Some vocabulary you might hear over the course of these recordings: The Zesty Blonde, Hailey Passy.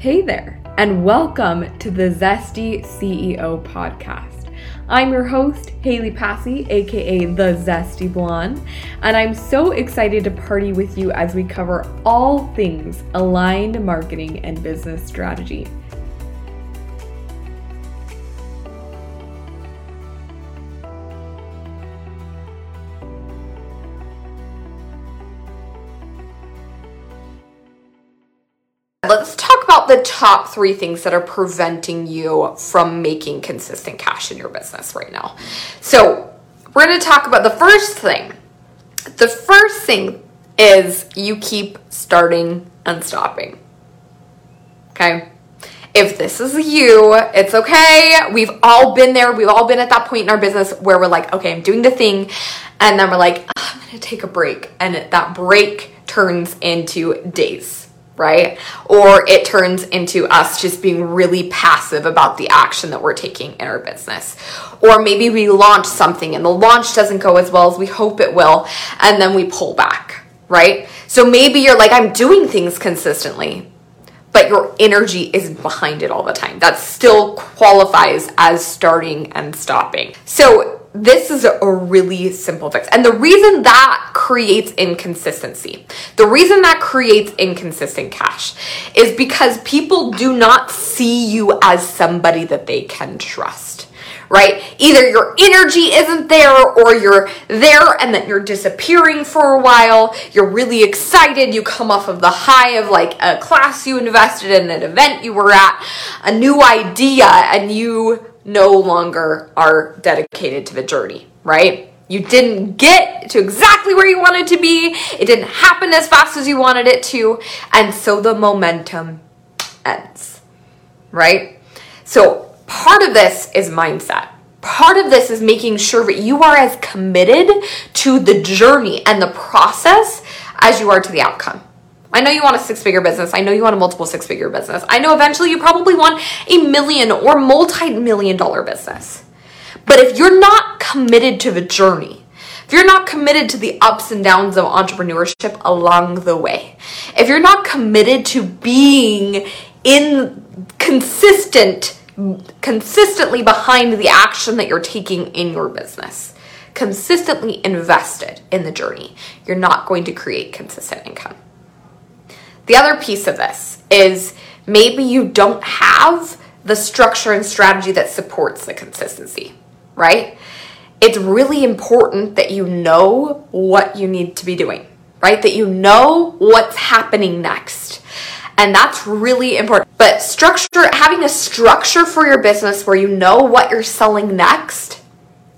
Hey there, and welcome to the Zesty CEO podcast. I'm your host, Hailey Passy, aka The Zesty Blonde, and I'm so excited to party with you as we cover all things aligned marketing and business strategy. Let's talk about the top three things that are preventing you from making consistent cash in your business right now. So we're going to talk about the first thing. The first thing is you keep starting and stopping. Okay. If this is you, it's okay. We've all been there. We've all been at that point in our business where we're like, okay, I'm doing the thing. And then we're like, I'm going to take a break. And that break turns into days. Right? Or it turns into us just being really passive about the action that we're taking in our business. Or maybe we launch something and the launch doesn't go as well as we hope it will, and then we pull back, right? So maybe you're like, I'm doing things consistently, but your energy isn't behind it all the time. That still qualifies as starting and stopping. So this is a really simple fix. And the reason that creates inconsistency, the reason that creates inconsistent cash is because people do not see you as somebody that they can trust, right? Either your energy isn't there or you're there and then you're disappearing for a while. You're really excited. You come off of the high of like a class you invested in, an event you were at, a new idea, and you no longer are dedicated to the journey, right? You didn't get to exactly where you wanted to be. It didn't happen as fast as you wanted it to. And so the momentum ends, right? So part of this is mindset. Part of this is making sure that you are as committed to the journey and the process as you are to the outcome. I know you want a six-figure business. I know you want a multiple six-figure business. I know eventually you probably want a million or multi-million-dollar business. But if you're not committed to the journey, if you're not committed to the ups and downs of entrepreneurship along the way, if you're not committed to being consistently behind the action that you're taking in your business, consistently invested in the journey, you're not going to create consistent income. The other piece of this is maybe you don't have the structure and strategy that supports the consistency, right? It's really important that you know what you need to be doing, right? That you know what's happening next. And that's really important. But structure, having a structure for your business where you know what you're selling next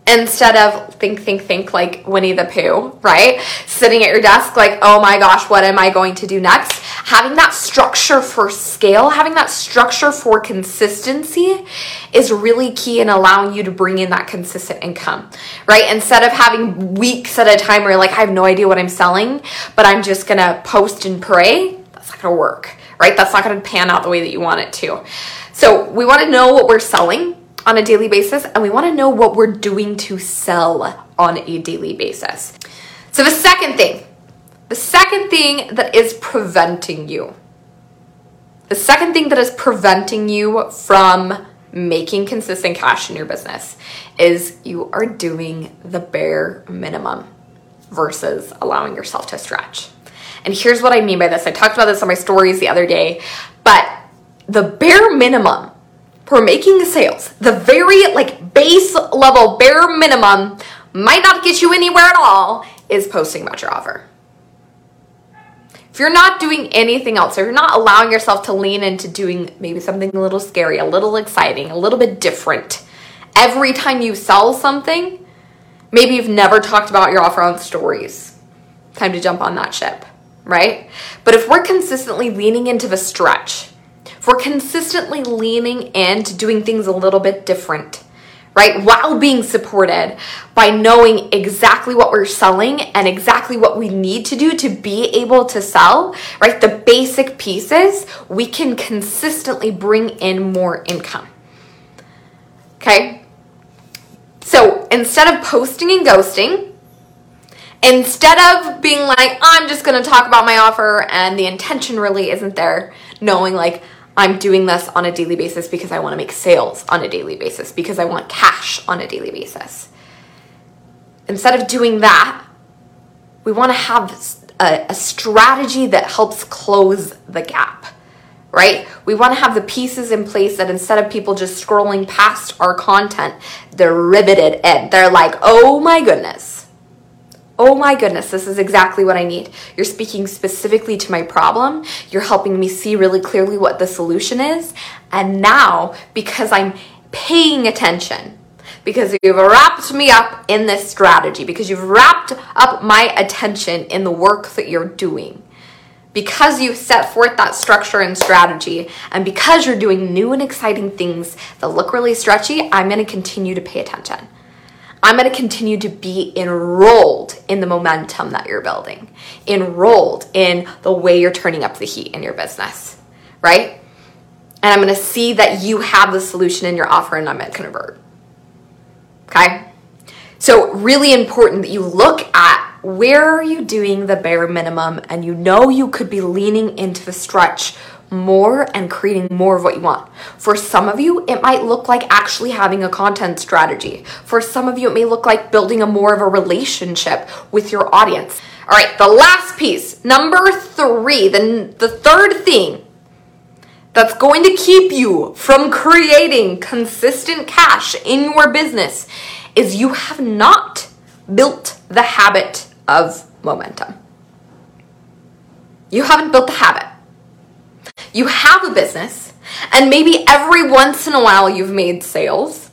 instead of think like Winnie the Pooh, right? Sitting at your desk like, oh my gosh, what am I going to do next? Having that structure for scale, having that structure for consistency is really key in allowing you to bring in that consistent income, right? Instead of having weeks at a time where you're like, I have no idea what I'm selling, but I'm just going to post and pray, that's not going to work, right? That's not going to pan out the way that you want it to. So we want to know what we're selling on a daily basis, and we want to know what we're doing to sell on a daily basis. So the second thing that is preventing you, from making consistent cash in your business is you are doing the bare minimum versus allowing yourself to stretch. And here's what I mean by this. I talked about this on my stories the other day, but the bare minimum for making sales, the very like base level bare minimum might not get you anywhere at all, is posting about your offer. If you're not doing anything else, or you're not allowing yourself to lean into doing maybe something a little scary, a little exciting, a little bit different every time you sell something, maybe you've never talked about your offer on stories. Time to jump on that ship, right? But if we're consistently leaning into the stretch, if we're consistently leaning into doing things a little bit different, right, while being supported by knowing exactly what we're selling and exactly what we need to do to be able to sell, right, the basic pieces, we can consistently bring in more income, okay? So instead of posting and ghosting, instead of being like, I'm just going to talk about my offer and the intention really isn't there, knowing like, I'm doing this on a daily basis because I want to make sales on a daily basis, because I want cash on a daily basis. Instead of doing that, we want to have a strategy that helps close the gap, right? We want to have the pieces in place that instead of people just scrolling past our content, they're riveted in. They're like, oh my goodness. Oh my goodness, this is exactly what I need. You're speaking specifically to my problem. You're helping me see really clearly what the solution is. And now, because I'm paying attention, because you've wrapped me up in this strategy, because you've wrapped up my attention in the work that you're doing, because you set forth that structure and strategy, and because you're doing new and exciting things that look really stretchy, I'm going to continue to pay attention. I'm going to continue to be enrolled in the momentum that you're building, enrolled in the way you're turning up the heat in your business, right? And I'm going to see that you have the solution in your offer and I'm going to convert, okay? So really important that you look at where are you doing the bare minimum and you know you could be leaning into the stretch more and creating more of what you want. For some of you, it might look like actually having a content strategy. For some of you, it may look like building a more of a relationship with your audience. All right, the last piece, number three, the third thing that's going to keep you from creating consistent cash in your business is you have not built the habit of momentum. You haven't built the habit. You have a business, and maybe every once in a while you've made sales.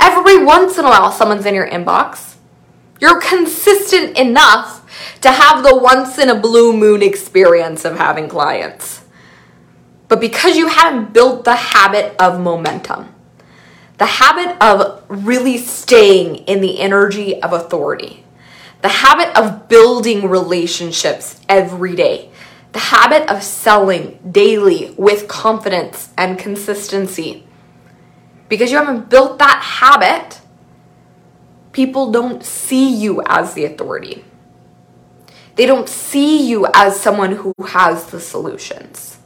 Every once in a while someone's in your inbox. You're consistent enough to have the once in a blue moon experience of having clients. But because you haven't built the habit of momentum, the habit of really staying in the energy of authority, the habit of building relationships every day, the habit of selling daily with confidence and consistency. Because you haven't built that habit, people don't see you as the authority. They don't see you as someone who has the solutions.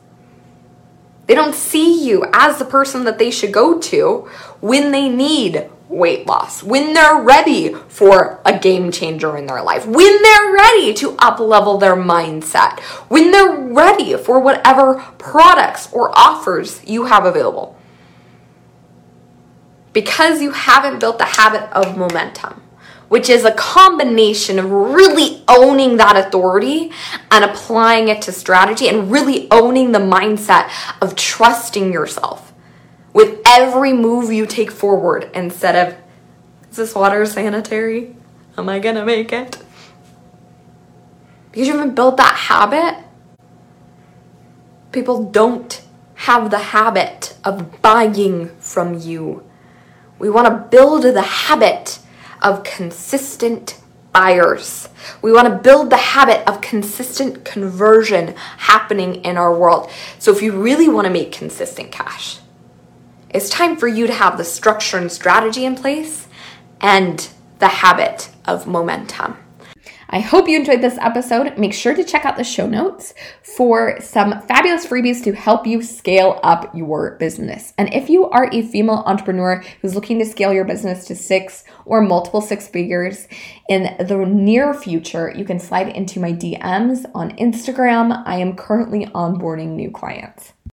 They don't see you as the person that they should go to when they need weight loss, when they're ready for a game changer in their life, when they're ready to up-level their mindset, when they're ready for whatever products or offers you have available. Because you haven't built the habit of momentum, which is a combination of really owning that authority and applying it to strategy and really owning the mindset of trusting yourself with every move you take forward instead of, is this water sanitary? Am I gonna make it? Because you haven't built that habit, people don't have the habit of buying from you. We wanna build the habit of consistent buyers. We want to build the habit of consistent conversion happening in our world. So if you really want to make consistent cash, it's time for you to have the structure and strategy in place and the habit of momentum. I hope you enjoyed this episode. Make sure to check out the show notes for some fabulous freebies to help you scale up your business. And if you are a female entrepreneur who's looking to scale your business to six or multiple six figures in the near future, you can slide into my DMs on Instagram. I am currently onboarding new clients.